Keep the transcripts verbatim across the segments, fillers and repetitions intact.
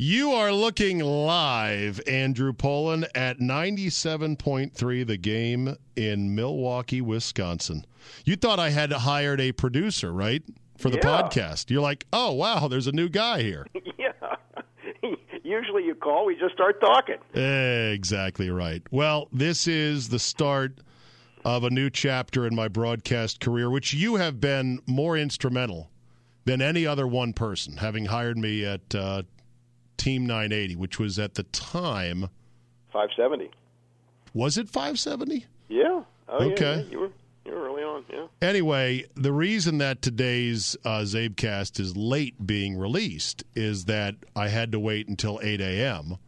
You are looking live, Andrew Pollin, at ninety-seven point three The Game in Milwaukee, Wisconsin. You thought I had hired a producer, right, for the yeah. podcast. You're like, oh, wow, there's a new guy here. Yeah. Usually you call, we just start talking. Exactly right. Well, this is the start of a new chapter in my broadcast career, which you have been more instrumental than any other one person, having hired me at uh, Team nine eighty, which was at the time five seventy. Was it five seventy? Yeah. Oh, okay. Yeah, yeah. You were you were early on, yeah. Anyway, the reason that today's uh, CzabeCast is late being released is that I had to wait until eight a.m.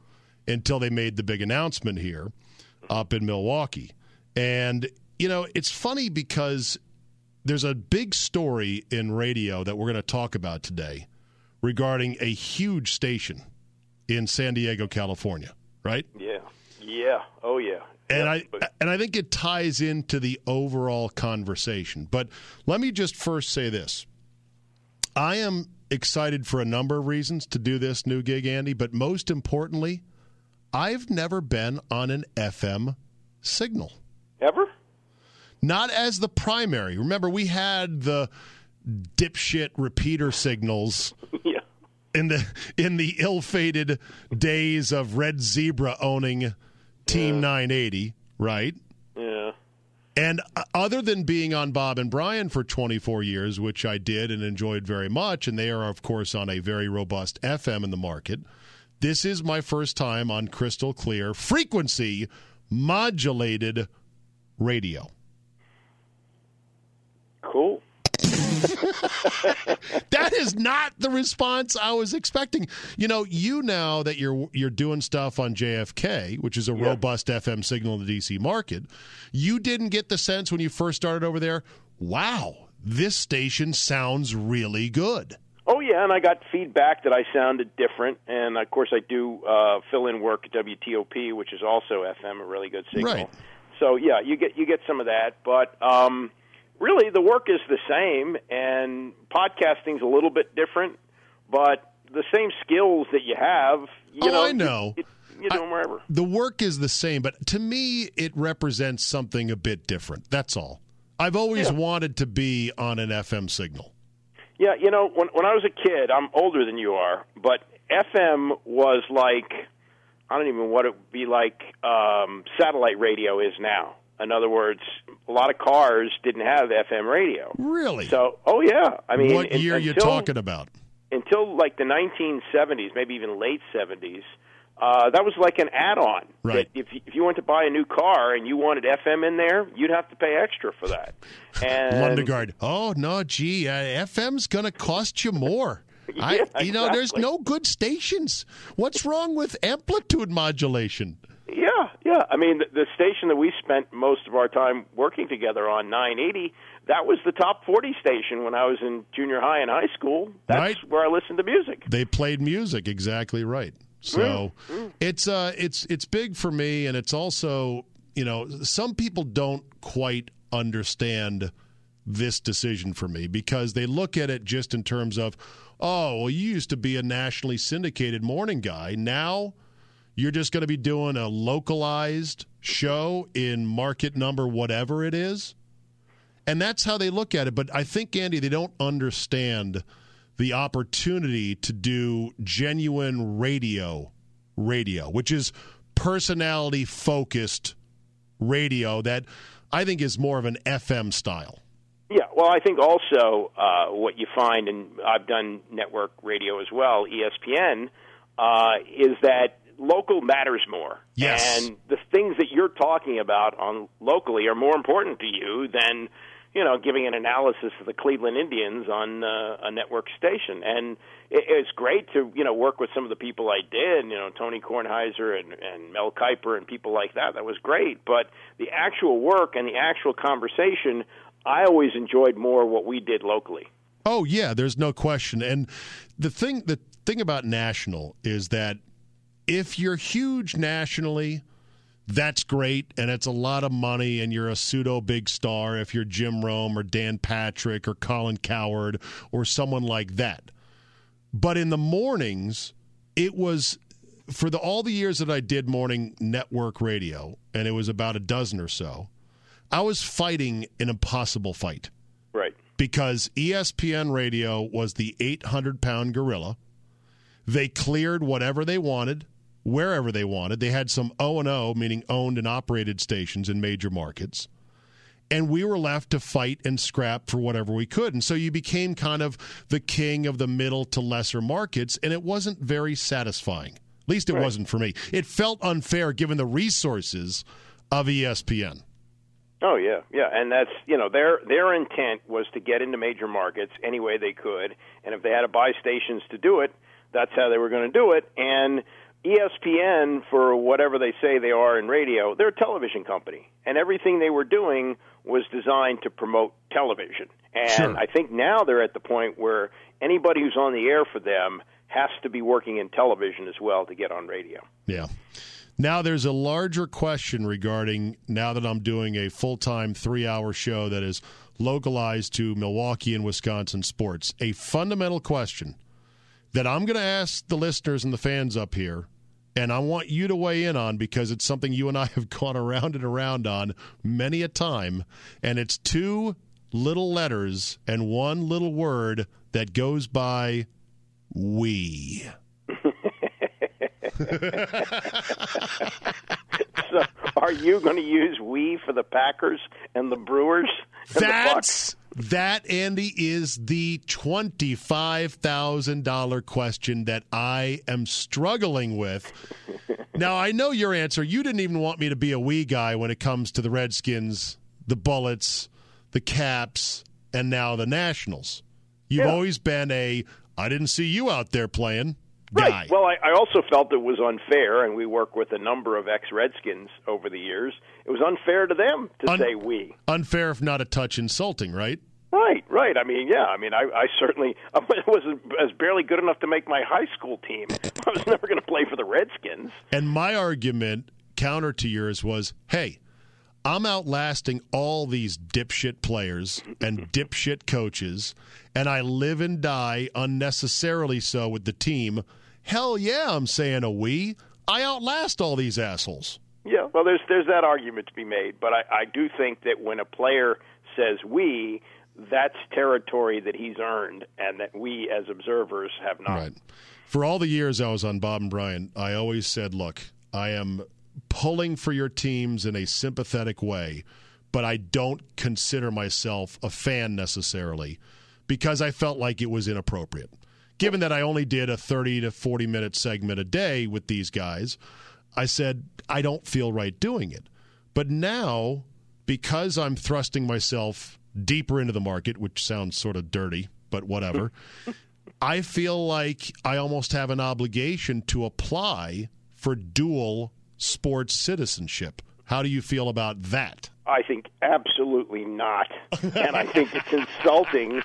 until they made the big announcement here up in Milwaukee. And, you know, it's funny because there's a big story in radio that we're going to talk about today regarding a huge station in San Diego, California, right? Yeah. Yeah. Oh, yeah. And yeah, I but... and I think it ties into the overall conversation. But let me just first say this. I am excited for a number of reasons to do this new gig, Andy, but most importantly, I've never been on an F M signal. Ever? Not as the primary. Remember, we had the dipshit repeater signals yeah. in the in the ill-fated days of Red Zebra owning Team yeah. nine eighty, right? Yeah. And other than being on Bob and Brian for twenty-four years, which I did and enjoyed very much, and they are, of course, on a very robust F M in the market, this is my first time on crystal clear frequency modulated radio. Cool. That is not the response I was expecting. You know, you now that you're you're doing stuff on J F K, which is a yeah. robust F M signal in the D C market, you didn't get the sense when you first started over there, wow, this station sounds really good. Oh, yeah, and I got feedback that I sounded different. And, of course, I do uh, fill-in work at W T O P, which is also F M, a really good signal. Right. So, yeah, you get you get some of that. But um, really, the work is the same, and podcasting's a little bit different. But the same skills that you have, you oh, know, I know. It, it, you know, I, wherever. The work is the same, but to me, it represents something a bit different. That's all. I've always yeah. wanted to be on an F M signal. Yeah, you know, when when I was a kid, I'm older than you are, but F M was like, I don't even know what it would be like um, satellite radio is now. In other words, a lot of cars didn't have F M radio. Really? So, oh, yeah. I mean, what in, year until, are you talking about? Until like the nineteen seventies, maybe even late seventies, uh, that was like an add-on. Right. If, if you went to buy a new car and you wanted F M in there, you'd have to pay extra for that. And Lundegaard, oh, no, gee, uh, F M's going to cost you more. Yeah, I, you exactly. know, there's no good stations. What's wrong with amplitude modulation? Yeah, yeah. I mean, the, the station that we spent most of our time working together on, nine eighty, that was the top forty station when I was in junior high and high school. That's right. Where I listened to music. They played music, exactly right. So mm, mm. it's uh, it's it's big for me, and it's also, you know, some people don't quite understand this decision for me because they look at it just in terms of, oh, well, you used to be a nationally syndicated morning guy. Now you're just going to be doing a localized show in market number whatever it is. And that's how they look at it. But I think, Andy, they don't understand the opportunity to do genuine radio, radio, which is personality-focused radio that I think is more of an F M style. Yeah, well, I think also uh, what you find, and I've done network radio as well, E S P N, uh, is that local matters more. Yes. And the things that you're talking about on locally are more important to you than you know, giving an analysis of the Cleveland Indians on uh, a network station. And it, it's great to, you know, work with some of the people I did, you know, Tony Kornheiser and, and Mel Kiper and people like that. That was great. But the actual work and the actual conversation, I always enjoyed more what we did locally. Oh, yeah, there's no question. And the thing, the thing about national is that if you're huge nationally, that's great, and it's a lot of money, and you're a pseudo-big star if you're Jim Rome or Dan Patrick or Colin Cowherd or someone like that. But in the mornings, it was, for the, all the years that I did morning network radio, and it was about a dozen or so, I was fighting an impossible fight. Right. Because E S P N radio was the eight hundred pound gorilla. They cleared whatever they wanted, wherever they wanted. They had some O and O, meaning owned and operated stations in major markets. And we were left to fight and scrap for whatever we could. And so you became kind of the king of the middle to lesser markets, and it wasn't very satisfying. At least it Right. wasn't for me. It felt unfair given the resources of E S P N. Oh, yeah, yeah, and that's, you know, their their intent was to get into major markets any way they could, and if they had to buy stations to do it, that's how they were going to do it, and E S P N, for whatever they say they are in radio, they're a television company, and everything they were doing was designed to promote television, and sure. I think now they're at the point where anybody who's on the air for them has to be working in television as well to get on radio. Yeah. Now there's a larger question regarding, now that I'm doing a full-time three-hour show that is localized to Milwaukee and Wisconsin sports, a fundamental question that I'm going to ask the listeners and the fans up here, and I want you to weigh in on because it's something you and I have gone around and around on many a time, and it's two little letters and one little word that goes by we. So are you going to use we for the Packers and the Brewers and That's, the Bucs? That, Andy, is the twenty-five thousand dollars question that I am struggling with. Now, I know your answer. You didn't even want me to be a we guy when it comes to the Redskins, the Bullets, the Caps, and now the Nationals. You've yeah. always been a, I didn't see you out there playing. Right. Guy. Well, I, I also felt it was unfair, and we work with a number of ex-Redskins over the years. It was unfair to them to Un- say we. Unfair, if not a touch insulting, right? Right, right. I mean, yeah. I mean, I, I certainly I wasn't I was barely good enough to make my high school team. I was never going to play for the Redskins. And my argument, counter to yours, was, hey, I'm outlasting all these dipshit players and dipshit coaches, and I live and die unnecessarily so with the team. Hell yeah, I'm saying a we. I outlast all these assholes. Yeah, well, there's there's that argument to be made, but I, I do think that when a player says we, that's territory that he's earned and that we as observers have not. Right. For all the years I was on Bob and Brian, I always said, look, I am pulling for your teams in a sympathetic way, but I don't consider myself a fan necessarily because I felt like it was inappropriate. Given that I only did a thirty to forty minute segment a day with these guys, I said, I don't feel right doing it. But now, because I'm thrusting myself deeper into the market, which sounds sort of dirty, but whatever, I feel like I almost have an obligation to apply for dual sports citizenship. How do you feel about that? I think absolutely not. And I think it's insulting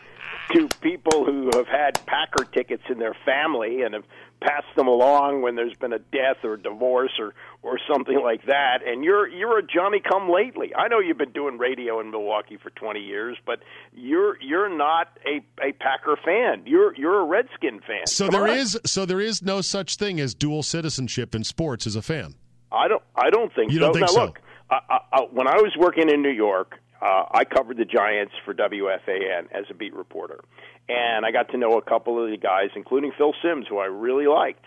to people who have had Packer tickets in their family and have passed them along when there's been a death or divorce or, or something like that. And you're you're a Johnny-come-lately. I know you've been doing radio in Milwaukee for twenty years, but you're you're not a, a Packer fan. You're you're a Redskin fan. So there is so there is no such thing as dual citizenship in sports as a fan. I don't. I don't think you so. Don't think now, so. Look, I, I, I, when I was working in New York, uh, I covered the Giants for W F A N as a beat reporter, and I got to know a couple of the guys, including Phil Sims, who I really liked.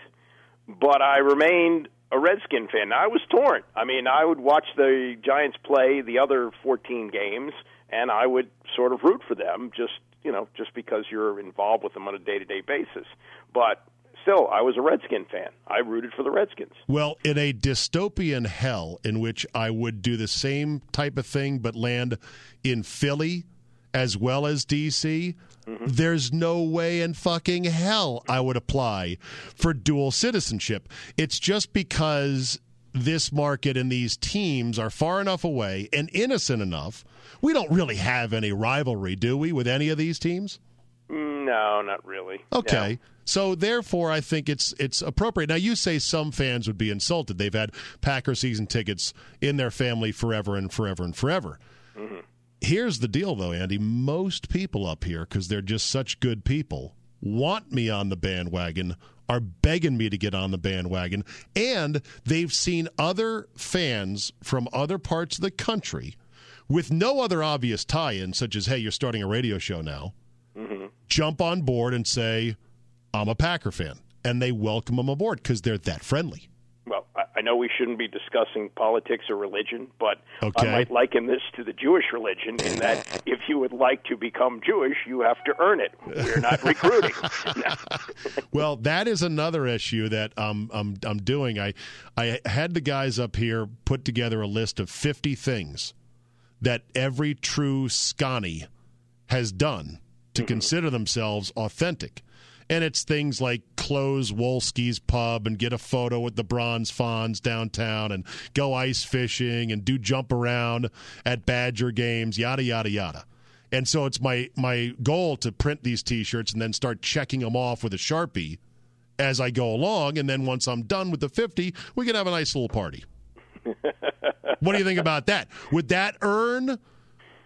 But I remained a Redskin fan. Now, I was torn. I mean, I would watch the Giants play the other fourteen games, and I would sort of root for them, just you know, just because you're involved with them on a day-to-day basis. But still, I was a Redskin fan. I rooted for the Redskins. Well, in a dystopian hell in which I would do the same type of thing but land in Philly, as well as D C, mm-hmm. there's no way in fucking hell I would apply for dual citizenship. It's just because this market and these teams are far enough away and innocent enough. We don't really have any rivalry, do we, with any of these teams? No, not really. Okay. No. So, therefore, I think it's it's appropriate. Now, you say some fans would be insulted. They've had Packer season tickets in their family forever and forever and forever. Mm-hmm. Here's the deal, though, Andy. Most people up here, because they're just such good people, want me on the bandwagon, are begging me to get on the bandwagon, and they've seen other fans from other parts of the country with no other obvious tie-in, such as, hey, you're starting a radio show now, mm-hmm. jump on board and say, I'm a Packer fan, and they welcome them aboard because they're that friendly. Well, I know we shouldn't be discussing politics or religion, but okay. I might liken this to the Jewish religion in that if you would like to become Jewish, you have to earn it. We're not recruiting. No. Well, that is another issue that um, I'm, I'm doing. I, I had the guys up here put together a list of fifty things that every true Scotty has done to mm-hmm. consider themselves authentic. And it's things like close Wolski's pub and get a photo with the bronze fawns downtown and go ice fishing and do jump around at Badger games, yada, yada, yada. And so it's my, my goal to print these T-shirts and then start checking them off with a Sharpie as I go along. And then once I'm done with the fifty, we can have a nice little party. What do you think about that? Would that earn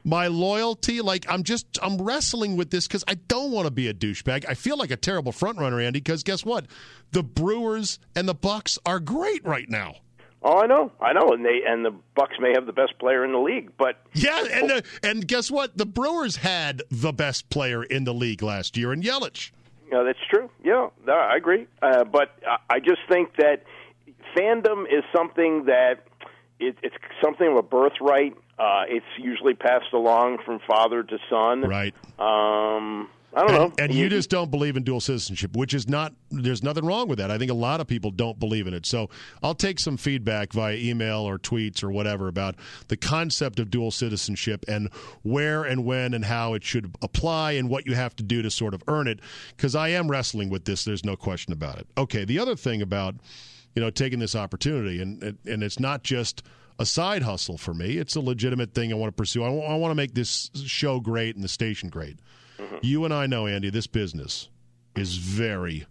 my loyalty? Like, I'm just, I'm wrestling with this because I don't want to be a douchebag. I feel like a terrible frontrunner, Andy, because guess what? The Brewers and the Bucks are great right now. Oh, I know. I know. And they and the Bucks may have the best player in the league, but... Yeah, and the, and guess what? The Brewers had the best player in the league last year in Yelich. No, that's true. Yeah, no, I agree. Uh, but I just think that fandom is something that, it, it's something of a birthright. Uh, it's usually passed along from father to son. Right. Um, I don't and, know. And you just don't believe in dual citizenship, which is not, there's nothing wrong with that. I think a lot of people don't believe in it. So I'll take some feedback via email or tweets or whatever about the concept of dual citizenship and where and when and how it should apply and what you have to do to sort of earn it, because I am wrestling with this. There's no question about it. Okay, the other thing about, you know, taking this opportunity, and and it's not just a side hustle for me. It's a legitimate thing I want to pursue. I, w- I want to make this show great and the station great. Mm-hmm. You and I know, Andy, this business is very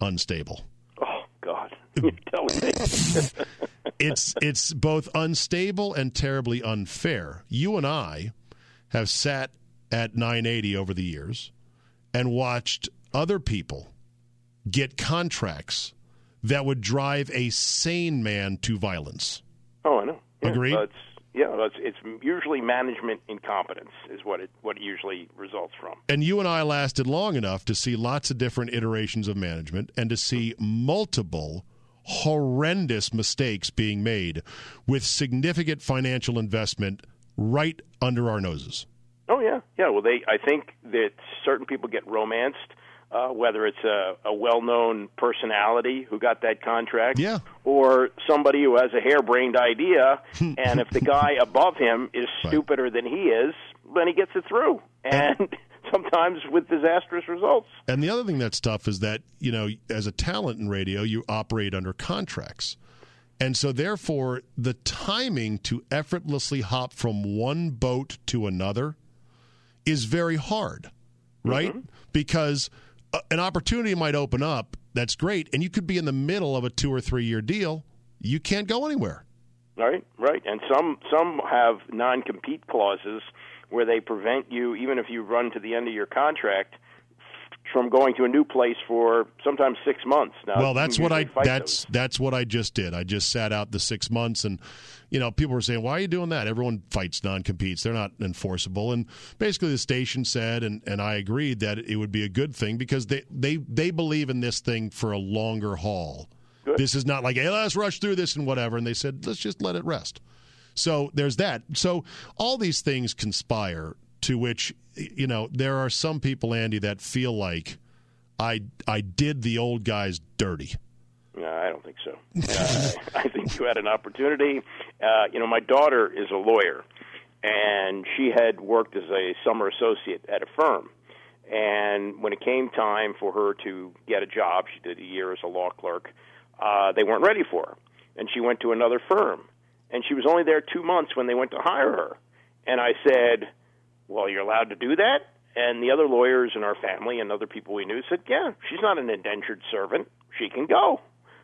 unstable. Oh, God. You're telling me. It's, it's both unstable and terribly unfair. You and I have sat at nine eighty over the years and watched other people get contracts that would drive a sane man to violence. Oh, I know. Yeah. Agreed? Uh, it's, yeah, it's, it's usually management incompetence is what it what it usually results from. And you and I lasted long enough to see lots of different iterations of management and to see multiple horrendous mistakes being made with significant financial investment right under our noses. Oh, yeah. Yeah, well, they. I think that certain people get romanced. Uh, whether it's a, a well-known personality who got that contract yeah. or somebody who has a harebrained idea, and if the guy above him is stupider right. than he is, then he gets it through, and, and sometimes with disastrous results. And the other thing that's tough is that, you know, as a talent in radio, you operate under contracts. And so, therefore, the timing to effortlessly hop from one boat to another is very hard, right? Mm-hmm. Because an opportunity might open up, that's great, and you could be in the middle of a two- or three-year deal. You can't go anywhere. Right, right. And some some have non-compete clauses where they prevent you, even if you run to the end of your contract, from going to a new place for sometimes six months. Now, well, that's what I that's those. that's what I just did. I just sat out the six months, and you know, people were saying, "Why are you doing that? Everyone fights non-competes; they're not enforceable." And basically, the station said, and, and I agreed that it would be a good thing because they they they believe in this thing for a longer haul. Good. This is not like, "Hey, let's rush through this and whatever." And they said, "Let's just let it rest." So there's that. So all these things conspire. To which, you know, there are some people, Andy, that feel like I I did the old guys dirty. No, I don't think so. uh, I think you had an opportunity. Uh, you know, my daughter is a lawyer, and she had worked as a summer associate at a firm. And when it came time for her to get a job, she did a year as a law clerk, uh, they weren't ready for her. And she went to another firm. And she was only there two months when they went to hire her. And I said, well, you're allowed to do that? And the other lawyers in our family and other people we knew said, yeah, she's not an indentured servant. She can go.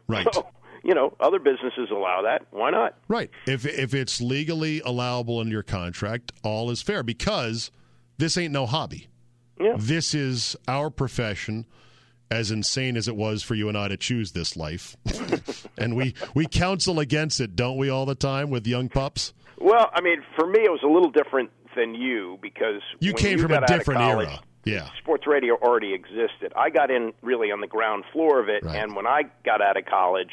Right. So, you know, other businesses allow that. Why not? Right. If if it's legally allowable in your contract, all is fair, because this ain't no hobby. Yeah. This is our profession, as insane as it was for you and I to choose this life. And we, we counsel against it, don't we, all the time with young pups? Well, I mean, for me, it was a little different than you, because you when came you from got a different college, era. Yeah. Sports radio already existed. I got in really on the ground floor of it, right. And when I got out of college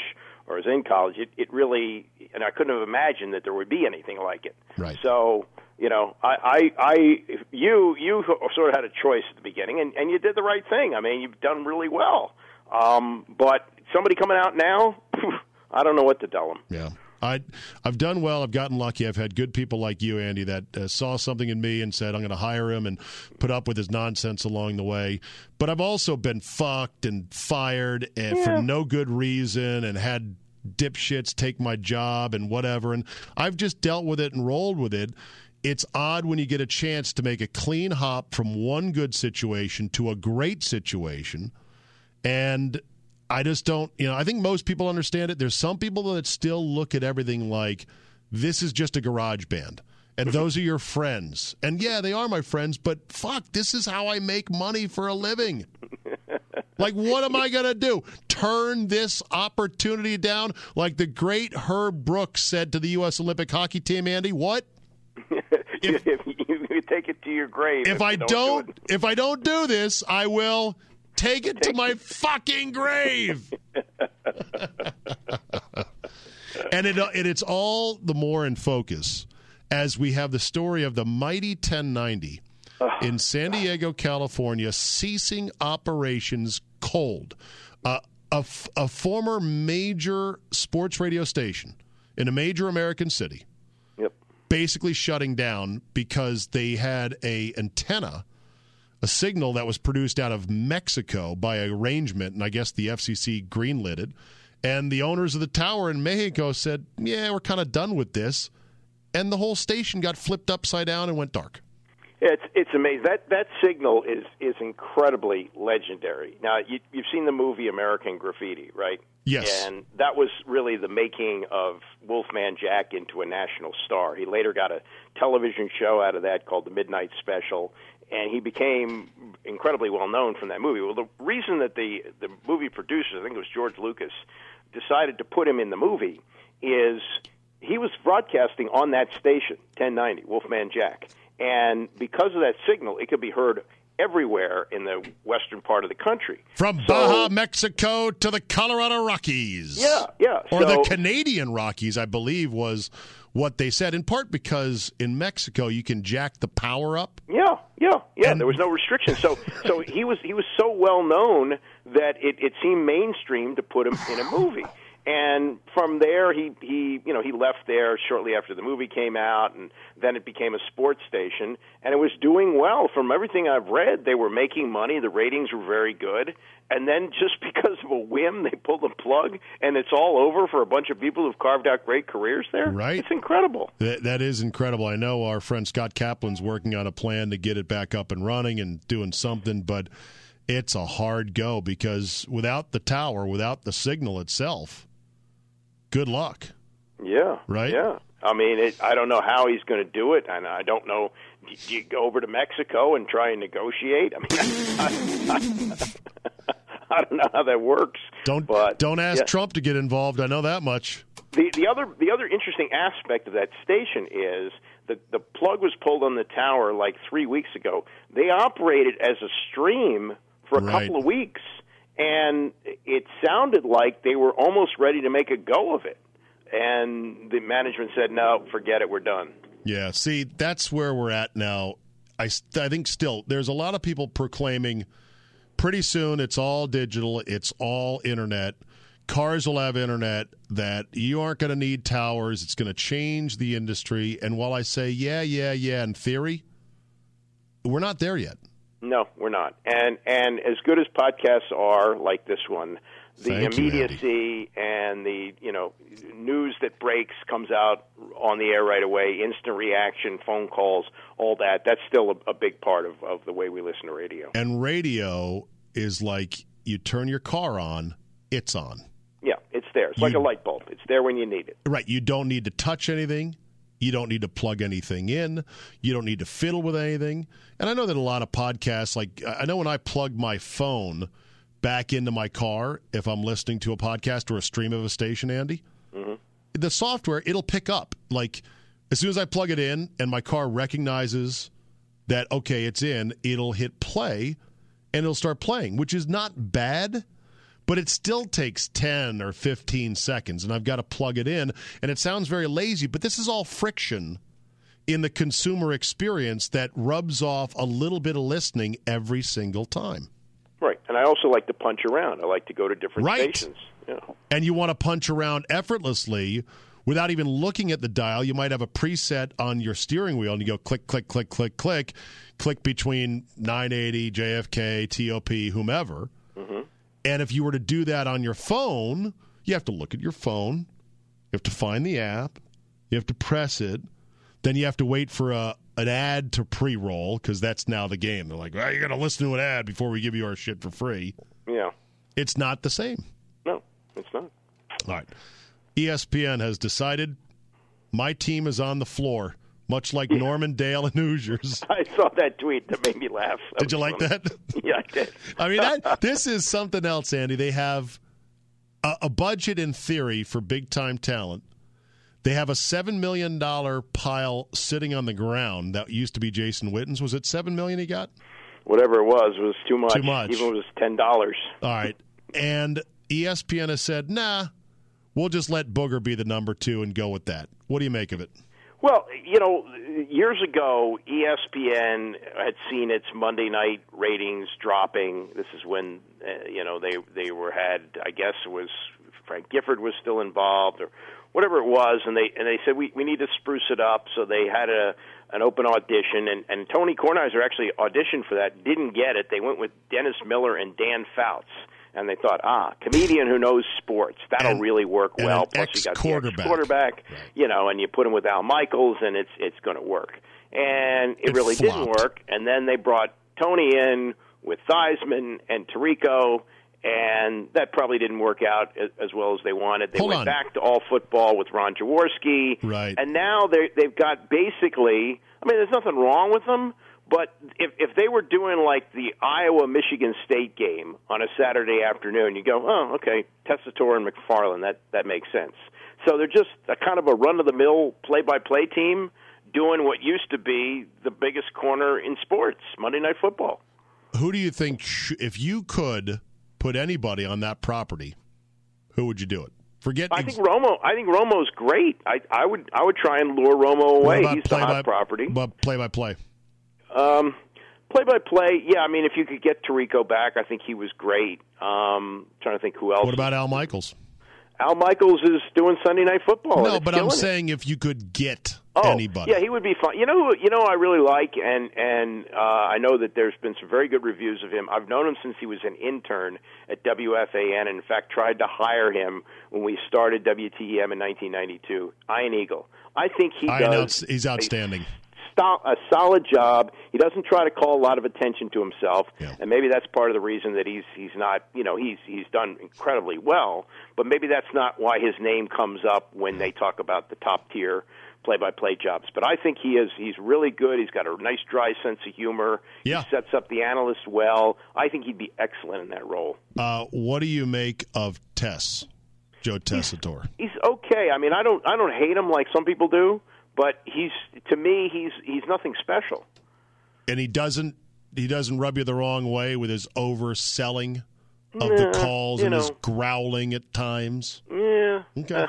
or was in college, it, it really, and I couldn't have imagined that there would be anything like it. Right. So, you know, I, I, I you, you sort of had a choice at the beginning, and, and you did the right thing. I mean, you've done really well. Um, but somebody coming out now, I don't know what to tell them. Yeah. I, I've done well. I've gotten lucky. I've had good people like you, Andy, that uh, saw something in me and said, I'm going to hire him and put up with his nonsense along the way. But I've also been fucked and fired and yeah. for no good reason, and had dipshits take my job and whatever. And I've just dealt with it and rolled with it. It's odd when you get a chance to make a clean hop from one good situation to a great situation. And I just don't, you know, I think most people understand it. There's some people that still look at everything like, this is just a garage band, and those are your friends. And yeah, they are my friends, but fuck, this is how I make money for a living. Like, what am I going to do? Turn this opportunity down? Like the great Herb Brooks said to the U S Olympic hockey team, Andy, what? If, you take it to your grave. If, if I don't, don't do if I don't do this, I will... Take it to my fucking grave. And it, it it's all the more in focus as we have the story of the mighty ten ninety oh, in San Diego, California, ceasing operations cold. Uh, a, f- a former major sports radio station in a major American city, yep, basically shutting down because they had a antenna, a signal that was produced out of Mexico by arrangement, and I guess the F C C greenlit it. And the owners of the tower in Mexico said, yeah, we're kind of done with this. And the whole station got flipped upside down and went dark. It's it's amazing. That that signal is, is incredibly legendary. Now, you, you've seen the movie American Graffiti, right? Yes. And that was really the making of Wolfman Jack into a national star. He later got a television show out of that called The Midnight Special, and he became incredibly well-known from that movie. Well, the reason that the, the movie producers, I think it was George Lucas, decided to put him in the movie is he was broadcasting on that station, ten ninety, Wolfman Jack. And because of that signal, it could be heard everywhere in the western part of the country. From so, Baja, Mexico, to the Colorado Rockies. Yeah, yeah. Or so, the Canadian Rockies, I believe, was what they said, in part because in Mexico you can jack the power up. Yeah, yeah, yeah. And there was no restriction. So so he was he was so well known that it, it seemed mainstream to put him in a movie. And from there he, he you know, he left there shortly after the movie came out, and then it became a sports station, and it was doing well. From everything I've read, they were making money, the ratings were very good, and then just because of a whim they pulled the plug, and it's all over for a bunch of people who've carved out great careers there. Right. It's incredible. That, that is incredible. I know our friend Scott Kaplan's working on a plan to get it back up and running and doing something, but it's a hard go, because without the tower, without the signal itself, good luck. Yeah. Right? Yeah. I mean, it, I don't know how he's going to do it, and I don't know. Do you go over to Mexico and try and negotiate? I mean, I, I, I don't know how that works. Don't but, don't ask yeah. Trump to get involved. I know that much. The the other the other interesting aspect of that station is the the plug was pulled on the tower like three weeks ago. They operated as a stream for a right. couple of weeks. And it sounded like they were almost ready to make a go of it. And the management said, no, forget it, we're done. Yeah, see, that's where we're at now. I, I think still there's a lot of people proclaiming pretty soon it's all digital, it's all internet. Cars will have internet, that you aren't going to need towers. It's going to change the industry. And while I say, yeah, yeah, yeah, in theory, we're not there yet. No, we're not. And and as good as podcasts are, like this one, the Thank immediacy you, and the you know news that breaks comes out on the air right away, instant reaction, phone calls, all that, that's still a, a big part of, of the way we listen to radio. And radio is like you turn your car on, it's on. Yeah, it's there. It's you, like a light bulb. It's there when you need it. Right. You don't need to touch anything. You don't need to plug anything in. You don't need to fiddle with anything. And I know that a lot of podcasts, like I know when I plug my phone back into my car, if I'm listening to a podcast or a stream of a station, Andy, mm-hmm. the software, it'll pick up. Like as soon as I plug it in and my car recognizes that, okay, it's in, it'll hit play and it'll start playing, which is not bad. But it still takes ten or fifteen seconds, and I've got to plug it in. And it sounds very lazy, but this is all friction in the consumer experience that rubs off a little bit of listening every single time. Right, and I also like to punch around. I like to go to different right. stations. Yeah. And you want to punch around effortlessly without even looking at the dial. You might have a preset on your steering wheel, and you go click, click, click, click, click, click between nine eighty, J F K, T O P, whomever. Mm-hmm. And if you were to do that on your phone, you have to look at your phone, you have to find the app, you have to press it, then you have to wait for a, an ad to pre-roll, because that's now the game. They're like, well, you're going to listen to an ad before we give you our shit for free. Yeah. It's not the same. No, it's not. All right. E S P N has decided my team is on the floor, much like yeah. Norman Dale and Hoosiers. I saw that tweet that made me laugh. That did you like funny. That? Yeah, I did. I mean, that, this is something else, Andy. They have a, a budget in theory for big-time talent. They have a seven million dollars pile sitting on the ground that used to be Jason Witten's. Was it seven million dollars he got? Whatever it was, it was too much. Too much. Even if it was ten dollars. All right. And E S P N has said, nah, we'll just let Booger be the number two and go with that. What do you make of it? Well, you know, years ago, E S P N had seen its Monday night ratings dropping. This is when, uh, you know, they they were had, I guess it was Frank Gifford was still involved or whatever it was, and they and they said, we, we need to spruce it up. So they had a an open audition, and, and Tony Kornheiser actually auditioned for that, didn't get it. They went with Dennis Miller and Dan Fouts. And they thought, ah, comedian who knows sports, that'll and, really work well. Plus, you got the ex-quarterback, right. you know, and you put him with Al Michaels, and it's it's going to work. And it, it really flopped. Didn't work. And then they brought Tony in with Theismann and Tirico, and that probably didn't work out as, as well as they wanted. They Hold went on. back to all football with Ron Jaworski. Right. And now they've got basically, I mean, there's nothing wrong with them. But if if they were doing, like, the Iowa-Michigan State game on a Saturday afternoon, you go, oh, okay, Tessitore and McFarlane, that, that makes sense. So they're just a kind of a run-of-the-mill play-by-play team doing what used to be the biggest corner in sports, Monday Night Football. Who do you think, sh- if you could put anybody on that property, who would you do it? Forget. I think ex- Romo. I think Romo's great. I, I would I would try and lure Romo away. He's the hot by, property. But play-by-play. Um, play-by-play, yeah, I mean, if you could get Tirico back, I think he was great. Um, trying to think who else. What about Al Michaels? Al Michaels is doing Sunday Night Football. No, but I'm saying it. If you could get oh, anybody. Yeah, he would be fun. You know you know I really like, and, and uh, I know that there's been some very good reviews of him. I've known him since he was an intern at W F A N, and in fact tried to hire him when we started W T E M in nineteen ninety-two. Ian Eagle. I think he Ian does. Out, he's outstanding. A solid job. He doesn't try to call a lot of attention to himself, yeah. and maybe that's part of the reason that he's he's not, you know, he's he's done incredibly well, but maybe that's not why his name comes up when they talk about the top-tier play-by-play jobs. But I think he is he's really good. He's got a nice, dry sense of humor. Yeah. He sets up the analyst well. I think he'd be excellent in that role. Uh, what do you make of Tess, Joe Tessitore? He's, he's okay. I mean, I don't I don't hate him like some people do. But he's to me, he's he's nothing special, and he doesn't he doesn't rub you the wrong way with his overselling of nah, the calls and know. his growling at times. Yeah, okay.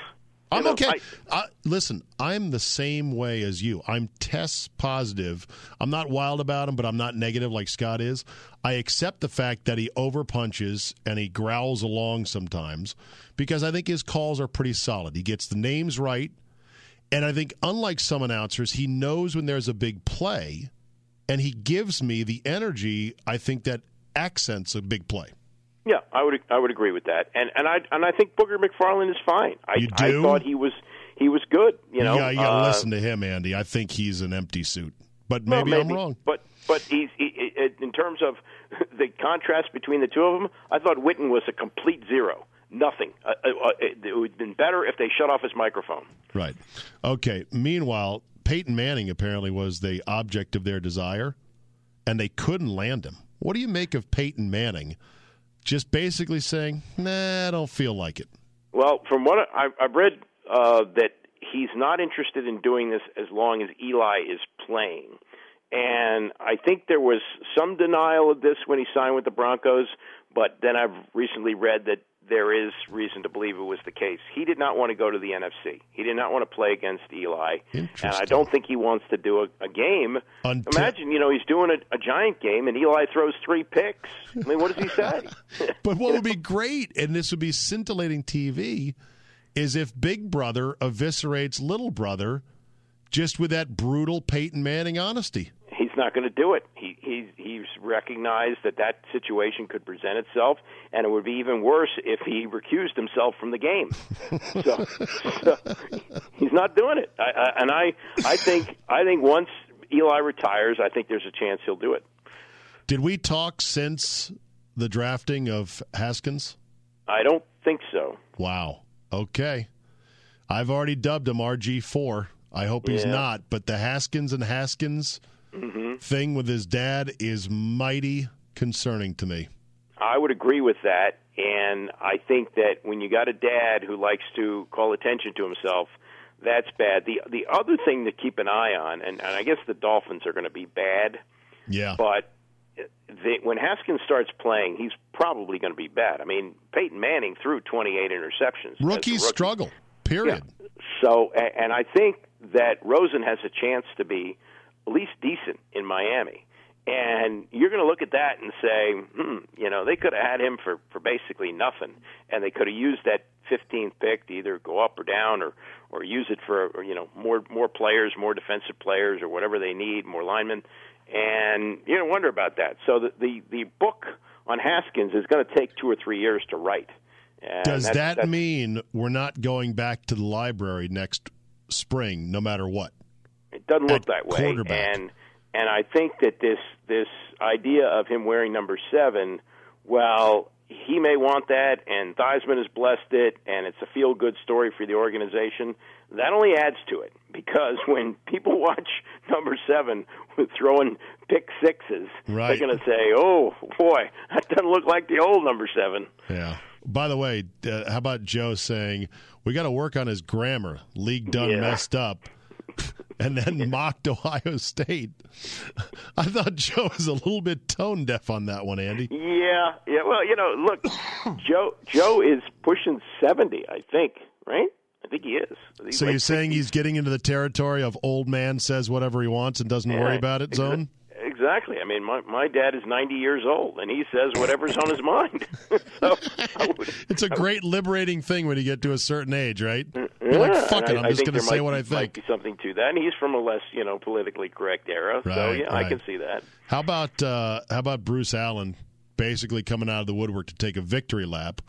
Uh, I'm know, okay. I, I, listen, I'm the same way as you. I'm test positive. I'm not wild about him, but I'm not negative like Scott is. I accept the fact that he overpunches and he growls along sometimes because I think his calls are pretty solid. He gets the names right, and I think unlike some announcers, he knows when there's a big play, and he gives me the energy, I think, that accents a big play. Yeah, I would I would agree with that, and and I and I think Booger McFarlane is fine. I, you do? I thought he was he was good. You know, yeah, you gotta uh, listen to him, Andy. I think he's an empty suit, but maybe, well, maybe. I'm wrong. But but he's he, in terms of the contrast between the two of them, I thought Witten was a complete zero, nothing. Uh, uh, it, it would have been better if they shut off his microphone. Right. Okay. Meanwhile, Peyton Manning apparently was the object of their desire, and they couldn't land him. What do you make of Peyton Manning? Just basically saying, nah, I don't feel like it. Well, from what I, I've read, uh, that he's not interested in doing this as long as Eli is playing. And I think there was some denial of this when he signed with the Broncos, but then I've recently read that there is reason to believe it was the case. He did not want to go to the N F C. He did not want to play against Eli. Interesting. And I don't think he wants to do a, a game. Until- Imagine, you know, he's doing a, a Giant game and Eli throws three picks. I mean, what does he say? But what would be great, and this would be scintillating T V, is if Big Brother eviscerates Little Brother just with that brutal Peyton Manning honesty. He's not going to do it. He, he he's recognized that that situation could present itself, and it would be even worse if he recused himself from the game. So, so he's not doing it. I, I, and I I think I think once Eli retires, I think there's a chance he'll do it. Did we talk since the drafting of Haskins? I don't think so. Wow. Okay. I've already dubbed him R G four. I hope he's yeah. not, but the Haskins and Haskins... Mm-hmm. thing with his dad is mighty concerning to me. I would agree with that, and I think that when you got a dad who likes to call attention to himself, that's bad. The the other thing to keep an eye on, and, and I guess the Dolphins are going to be bad, yeah. but they, when Haskins starts playing, he's probably going to be bad. I mean, Peyton Manning threw twenty-eight interceptions. Rookies rookie. struggle, period. Yeah. So, and I think that Rosen has a chance to be at least decent in Miami. And you're going to look at that and say, hmm, you know, they could have had him for, for basically nothing, and they could have used that fifteenth pick to either go up or down or, or use it for, or, you know, more more players, more defensive players or whatever they need, more linemen. And you don't wonder about that. So the, the, the book on Haskins is going to take two or three years to write. And Does that's, that that's, mean we're not going back to the library next spring no matter what? It doesn't look that way, and and I think that this this idea of him wearing number seven, well, he may want that, and Theismann has blessed it, and it's a feel-good story for the organization. That only adds to it, because when people watch number seven throwing pick sixes, right. they're going to say, oh, boy, that doesn't look like the old number seven. Yeah. By the way, uh, how about Joe saying, we got to work on his grammar. League done yeah. messed up. And then mocked Ohio State. I thought Joe was a little bit tone deaf on that one, Andy. Yeah, yeah. Well, you know, look, Joe. Joe is pushing seventy, I think. Right? I think he is. He's so like you're sixty. Saying he's getting into the territory of old man says whatever he wants and doesn't yeah, worry about it zone? Exactly. I mean, my my dad is ninety years old, and he says whatever's on his mind. So, I would, it's a I great would. liberating thing when you get to a certain age, right? You're yeah, like, fuck it, I, I'm I just going to say might, what I think. Might be something to that, and he's from a less, you know, politically correct era, right, so yeah, right. I can see that. How about uh, how about Bruce Allen basically coming out of the woodwork to take a victory lap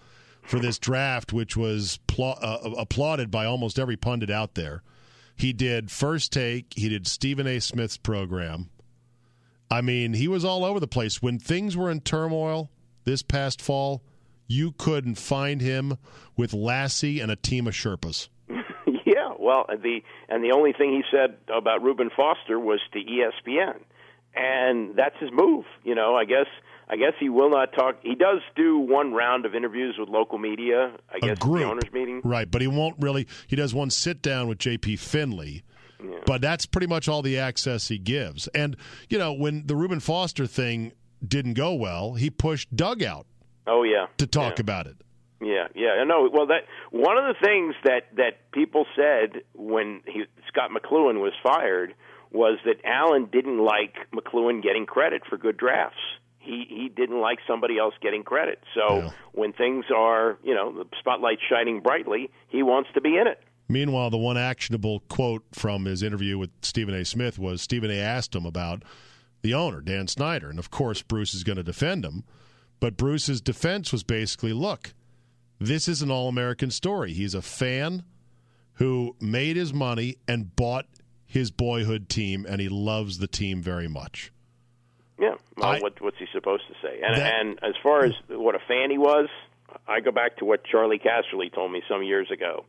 for this draft, which was pl- uh, applauded by almost every pundit out there? He did First Take, he did Stephen A. Smith's program. I mean, he was all over the place. When things were in turmoil this past fall, you couldn't find him with Lassie and a team of Sherpas. Yeah, well, the and the only thing he said about Reuben Foster was to E S P N, and that's his move. You know, I guess I guess he will not talk. He does do one round of interviews with local media, I guess, at the owners' meeting. Right, but he won't really – he does one sit-down with J P. Finley. Yeah. But that's pretty much all the access he gives. And, you know, when the Reuben Foster thing didn't go well, he pushed Doug out. Oh, yeah. To talk yeah. about it. Yeah, yeah, I know. Well, that one of the things that, that people said when he, Scott McLuhan was fired was that Allen didn't like McLuhan getting credit for good drafts. He he didn't like somebody else getting credit. So yeah. when things are, you know, the spotlight's shining brightly, he wants to be in it. Meanwhile, the one actionable quote from his interview with Stephen A. Smith was Stephen A. asked him about the owner, Dan Snyder. And, of course, Bruce is going to defend him. But Bruce's defense was basically, look, this is an all-American story. He's a fan who made his money and bought his boyhood team, and he loves the team very much. Yeah. Well, I, what, what's he supposed to say? And, that, and as far as what a fan he was, I go back to what Charlie Casserly told me some years ago,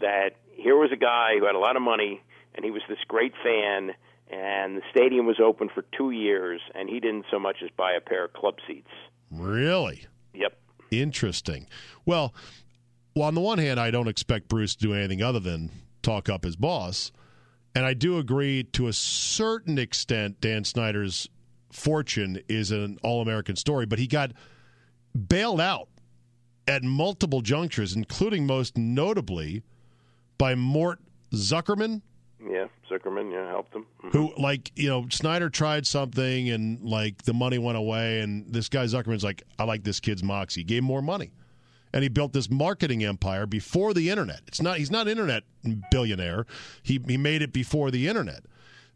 that here was a guy who had a lot of money, and he was this great fan, and the stadium was open for two years, and he didn't so much as buy a pair of club seats. Really? Yep. Interesting. Well, well, on the one hand, I don't expect Bruce to do anything other than talk up his boss, and I do agree to a certain extent Dan Snyder's fortune is an all-American story, but he got bailed out at multiple junctures, including most notably by Mort Zuckerman. Yeah, Zuckerman, yeah, helped him. Mm-hmm. Who, like, you know, Snyder tried something and, like, the money went away, and this guy Zuckerman's like, I like this kid's moxie. He gave him more money. And he built this marketing empire before the internet. It's not He's not an internet billionaire. He he made it before the internet.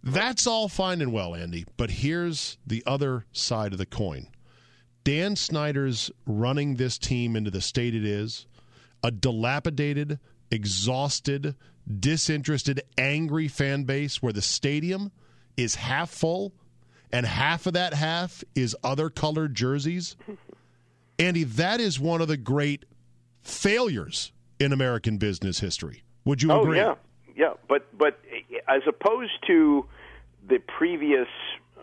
That's all fine and well, Andy, but here's the other side of the coin. Dan Snyder's running this team into the state it is, a dilapidated, exhausted, disinterested, angry fan base where the stadium is half full and half of that half is other colored jerseys. Andy, that is one of the great failures in American business history. Would you oh, agree? Yeah, yeah. But, but as opposed to the previous,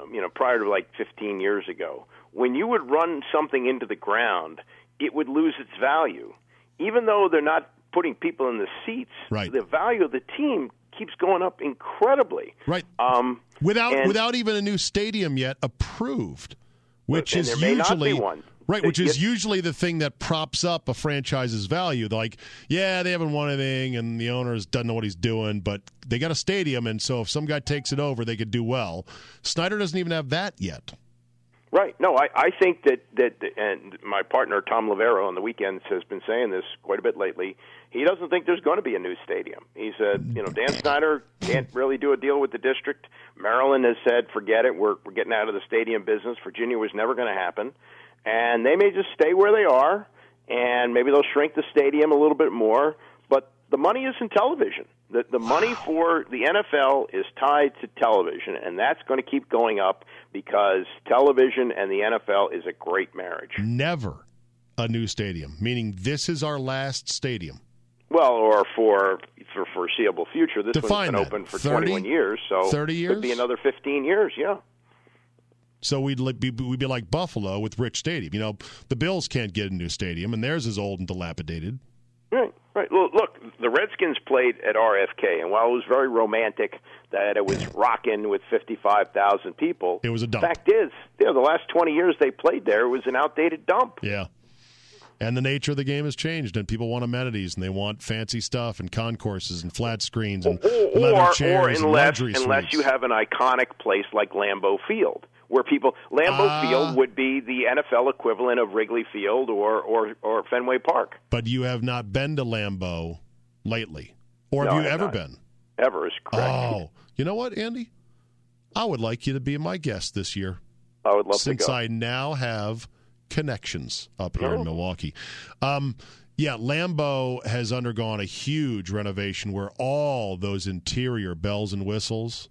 um, you know, prior to like fifteen years ago, when you would run something into the ground, it would lose its value. Even though they're not putting people in the seats, right. the value of the team keeps going up incredibly. Right. Um, without and, without even a new stadium yet approved, which is usually there may not be one. Right, which is usually the thing that props up a franchise's value. They're like, yeah, they haven't won anything, and the owner doesn't know what he's doing, but they got a stadium, and so if some guy takes it over, they could do well. Snyder doesn't even have that yet. Right. No, I, I think that, that, and my partner Tom Lavero on the weekends has been saying this quite a bit lately, he doesn't think there's going to be a new stadium. He said, you know, Dan Snyder can't really do a deal with the district. Maryland has said, forget it, we're, we're getting out of the stadium business. Virginia was never going to happen. And they may just stay where they are, and maybe they'll shrink the stadium a little bit more. But the money is in television. The, the money for the N F L is tied to television, and that's going to keep going up because television and the N F L is a great marriage. Never a new stadium, meaning this is our last stadium. Well, or for for foreseeable future. This Define one's been that. open for thirty, twenty-one years, so thirty years? Could be another fifteen years, yeah. So we'd be, we'd be like Buffalo with Rich Stadium. You know, the Bills can't get a new stadium, and theirs is old and dilapidated. Right, right. Look, the Redskins played at R F K, and while it was very romantic that it was rocking with fifty-five thousand people, it was a dump. The fact is, you know, the last twenty years they played there, it was an outdated dump. Yeah. And the nature of the game has changed, and people want amenities, and they want fancy stuff and concourses and flat screens and or, leather chairs or unless, and luxury suites. Unless you have an iconic place like Lambeau Field, where people – Lambeau uh, Field would be the N F L equivalent of Wrigley Field or, or, or Fenway Park. But you have not been to Lambeau lately, or no, have you I'm ever not. been? Ever is correct. Oh, you know what, Andy? I would like you to be my guest this year. I would love to go. Since I now have – connections up here oh. in Milwaukee. Um, yeah, Lambeau has undergone a huge renovation where all those interior bells and whistles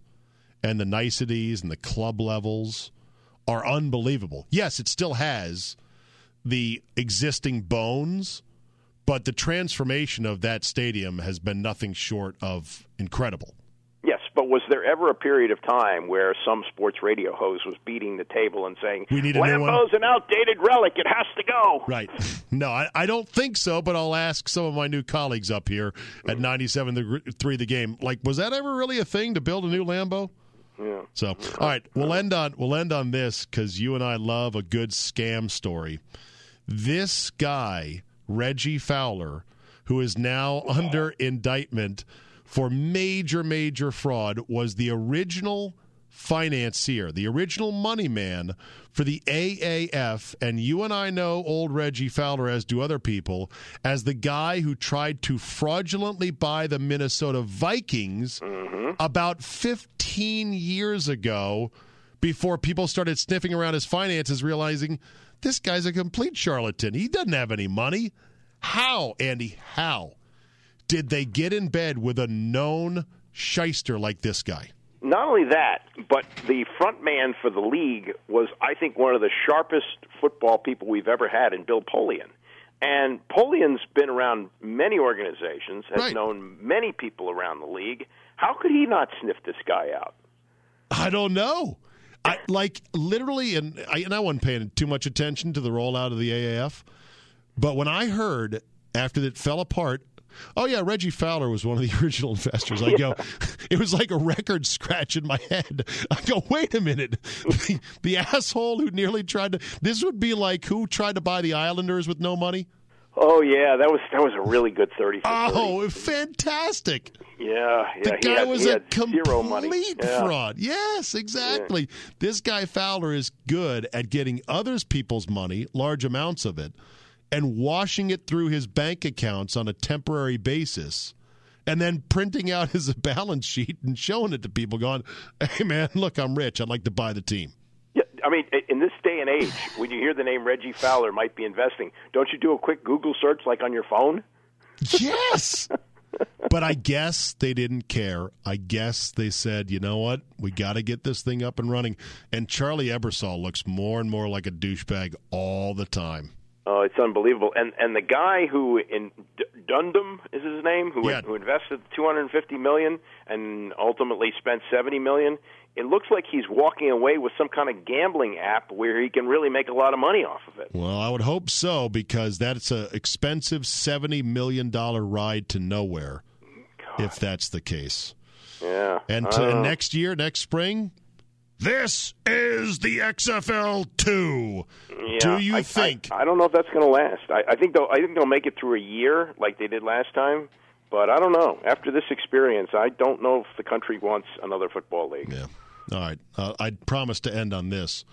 and the niceties and the club levels are unbelievable. Yes, it still has the existing bones, but the transformation of that stadium has been nothing short of incredible. But was there ever a period of time where some sports radio host was beating the table and saying, Lambeau's an outdated relic, it has to go? Right. No, I, I don't think so, but I'll ask some of my new colleagues up here at ninety-seven point three The Game. Like, was that ever really a thing to build a new Lambeau? Yeah. So, all right, we'll end on, we'll end on this because you and I love a good scam story. This guy Reggie Fowler, who is now wow. under indictment for major, major fraud, was the original financier, the original money man for the A A F, and you and I know old Reggie Fowler, as do other people, as the guy who tried to fraudulently buy the Minnesota Vikings mm-hmm. about fifteen years ago, before people started sniffing around his finances, realizing this guy's a complete charlatan. He doesn't have any money. How, Andy, how did they get in bed with a known shyster like this guy? Not only that, but the front man for the league was, I think, one of the sharpest football people we've ever had in Bill Polian. And Polian's been around many organizations, has right. known many people around the league. How could he not sniff this guy out? I don't know. I, like, literally, and I, and I wasn't paying too much attention to the rollout of the A A F, but when I heard, after it fell apart, oh, yeah, Reggie Fowler was one of the original investors. I go, it was like a record scratch in my head. I go, wait a minute. The, the asshole who nearly tried to, this would be like who tried to buy the Islanders with no money? Oh, yeah, that was that was a really good thirty for thirty. Oh, fantastic. Yeah, yeah. The guy had, was a complete yeah. fraud. Yes, exactly. Yeah. This guy Fowler is good at getting others people's money, large amounts of it, and washing it through his bank accounts on a temporary basis, and then printing out his balance sheet and showing it to people going, hey, man, look, I'm rich. I'd like to buy the team. Yeah, I mean, in this day and age, when you hear the name Reggie Fowler might be investing, don't you do a quick Google search like on your phone? Yes! But I guess they didn't care. I guess they said, you know what? We got to get this thing up and running. And Charlie Ebersol looks more and more like a douchebag all the time. Oh, it's unbelievable. And and the guy who, in D- Dundum is his name, who, yeah. who invested two hundred fifty million dollars and ultimately spent seventy million dollars, it looks like he's walking away with some kind of gambling app where he can really make a lot of money off of it. Well, I would hope so, because that's an expensive seventy million dollars ride to nowhere, God. If that's the case. Yeah. And to, uh, next year, next spring, this is the X F L two. Yeah, do you I, think? I, I don't know if that's going to last. I, I, think they'll, I think they'll make it through a year like they did last time. But I don't know. After this experience, I don't know if the country wants another football league. Yeah. All right. Uh, I promise to end on this.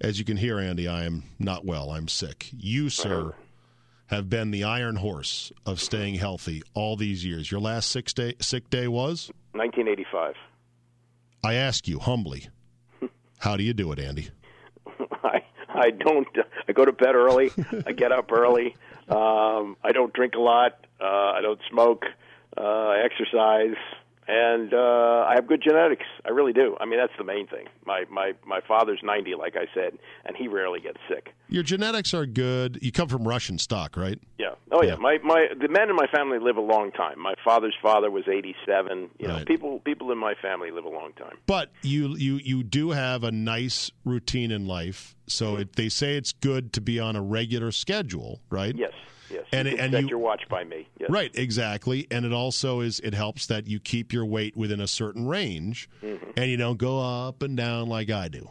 As you can hear, Andy, I am not well. I'm sick. You, sir, uh-huh. have been the iron horse of staying healthy all these years. Your last sick day, sick day was? nineteen eighty-five. I ask you humbly, how do you do it, Andy? I, I don't. I go to bed early. I get up early. Um, I don't drink a lot. Uh, I don't smoke. Uh, I exercise, and uh, I have good genetics. I really do. I mean, that's the main thing. My my my father's ninety, like I said, and he rarely gets sick. Your genetics are good. You come from Russian stock, right? Yeah. Oh yeah. yeah. My my the men in my family live a long time. My father's father was eighty-seven. You right. know, people people in my family live a long time. But you you you do have a nice routine in life. So it, they say it's good to be on a regular schedule, right? Yes. Yes, and you can set your watch by me. Yes. Right, exactly. And it also is it helps that you keep your weight within a certain range, mm-hmm. and you don't go up and down like I do.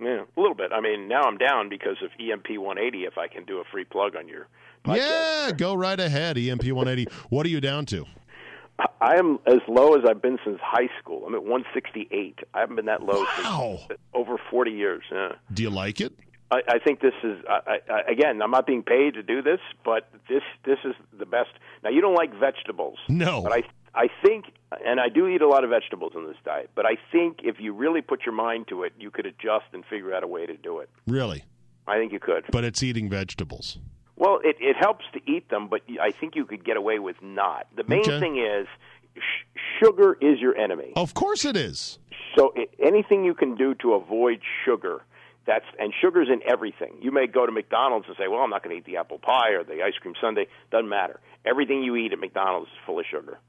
Yeah, a little bit. I mean, now I'm down because of E M P one eighty, if I can do a free plug on your podcast. Yeah, go right ahead, E M P one eighty. What are you down to? I am as low as I've been since high school. I'm at one sixty-eight. I haven't been that low wow. since over forty years. Yeah. Do you like it? I think this is, I, I, again, I'm not being paid to do this, but this this is the best. Now, you don't like vegetables. No. But I I think, and I do eat a lot of vegetables in this diet, but I think if you really put your mind to it, you could adjust and figure out a way to do it. Really? I think you could. But it's eating vegetables. Well, it, it helps to eat them, but I think you could get away with not. The main okay. thing is sh- sugar is your enemy. Of course it is. So it, anything you can do to avoid sugar. That's and sugar's in everything. You may go to McDonald's and say, well, I'm not going to eat the apple pie or the ice cream sundae. Doesn't matter. Everything you eat at McDonald's is full of sugar.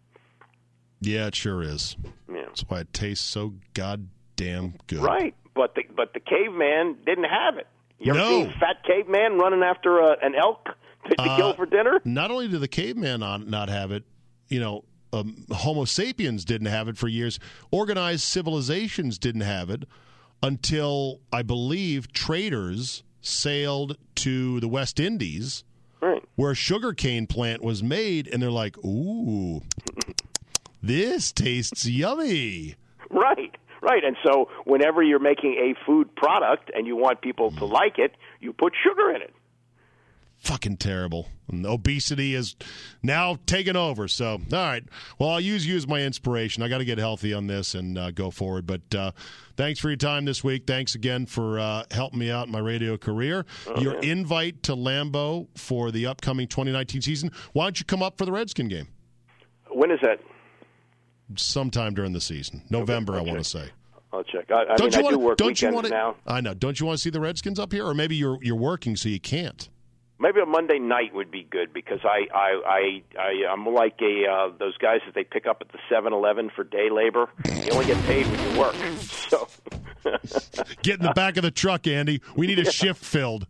Yeah, it sure is. Yeah. That's why it tastes so goddamn good. Right, but the, but the caveman didn't have it. You ever no. seen fat caveman running after a, an elk to, to uh, kill for dinner? Not only did the caveman not, not have it, you know, um, Homo sapiens didn't have it for years. Organized civilizations didn't have it. Until, I believe, traders sailed to the West Indies Right. Where a sugarcane plant was made, and they're like, ooh, this tastes yummy. Right, right. And so whenever you're making a food product and you want people to like it, you put sugar in it. Fucking terrible. And obesity is now taken over. So, all right. Well, I'll use you as my inspiration. I got to get healthy on this and uh, go forward. But uh, thanks for your time this week. Thanks again for uh, helping me out in my radio career. Oh, your man. Invite to Lambeau for the upcoming twenty nineteen season. Why don't you come up for the Redskin game? When is that? Sometime during the season. November, okay. I want to say. I'll check. I, I don't mean, you wanna, I do work don't weekends you wanna, now. I know. Don't you want to see the Redskins up here? Or maybe you're you're working so you can't. Maybe a Monday night would be good because I, I, I, I, I'm like a uh, those guys that they pick up at the seven eleven for day labor. You only get paid when you work. So, get in the back of the truck, Andy. We need a yeah. shift filled.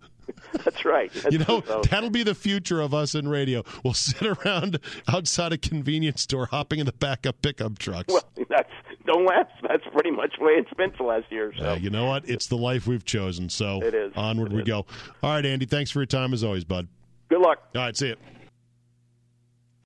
That's right. That's you know, that'll be the future of us in radio. We'll sit around outside a convenience store hopping in the back of pickup trucks. Well, that's don't laugh. That's pretty much the way it's been for last year. So. Uh, you know what? It's the life we've chosen. So it is. Onward it we is. Go. All right, Andy. Thanks for your time as always, bud. Good luck. All right. See you.